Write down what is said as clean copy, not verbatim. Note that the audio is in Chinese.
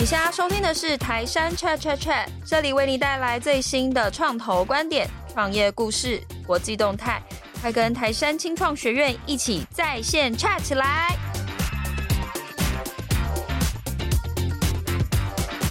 你现在收听的是台杉 Chat， 这里为你带来最新的创投观点、创业故事、国际动态，快跟台杉青创学院一起在线 Chat 起来。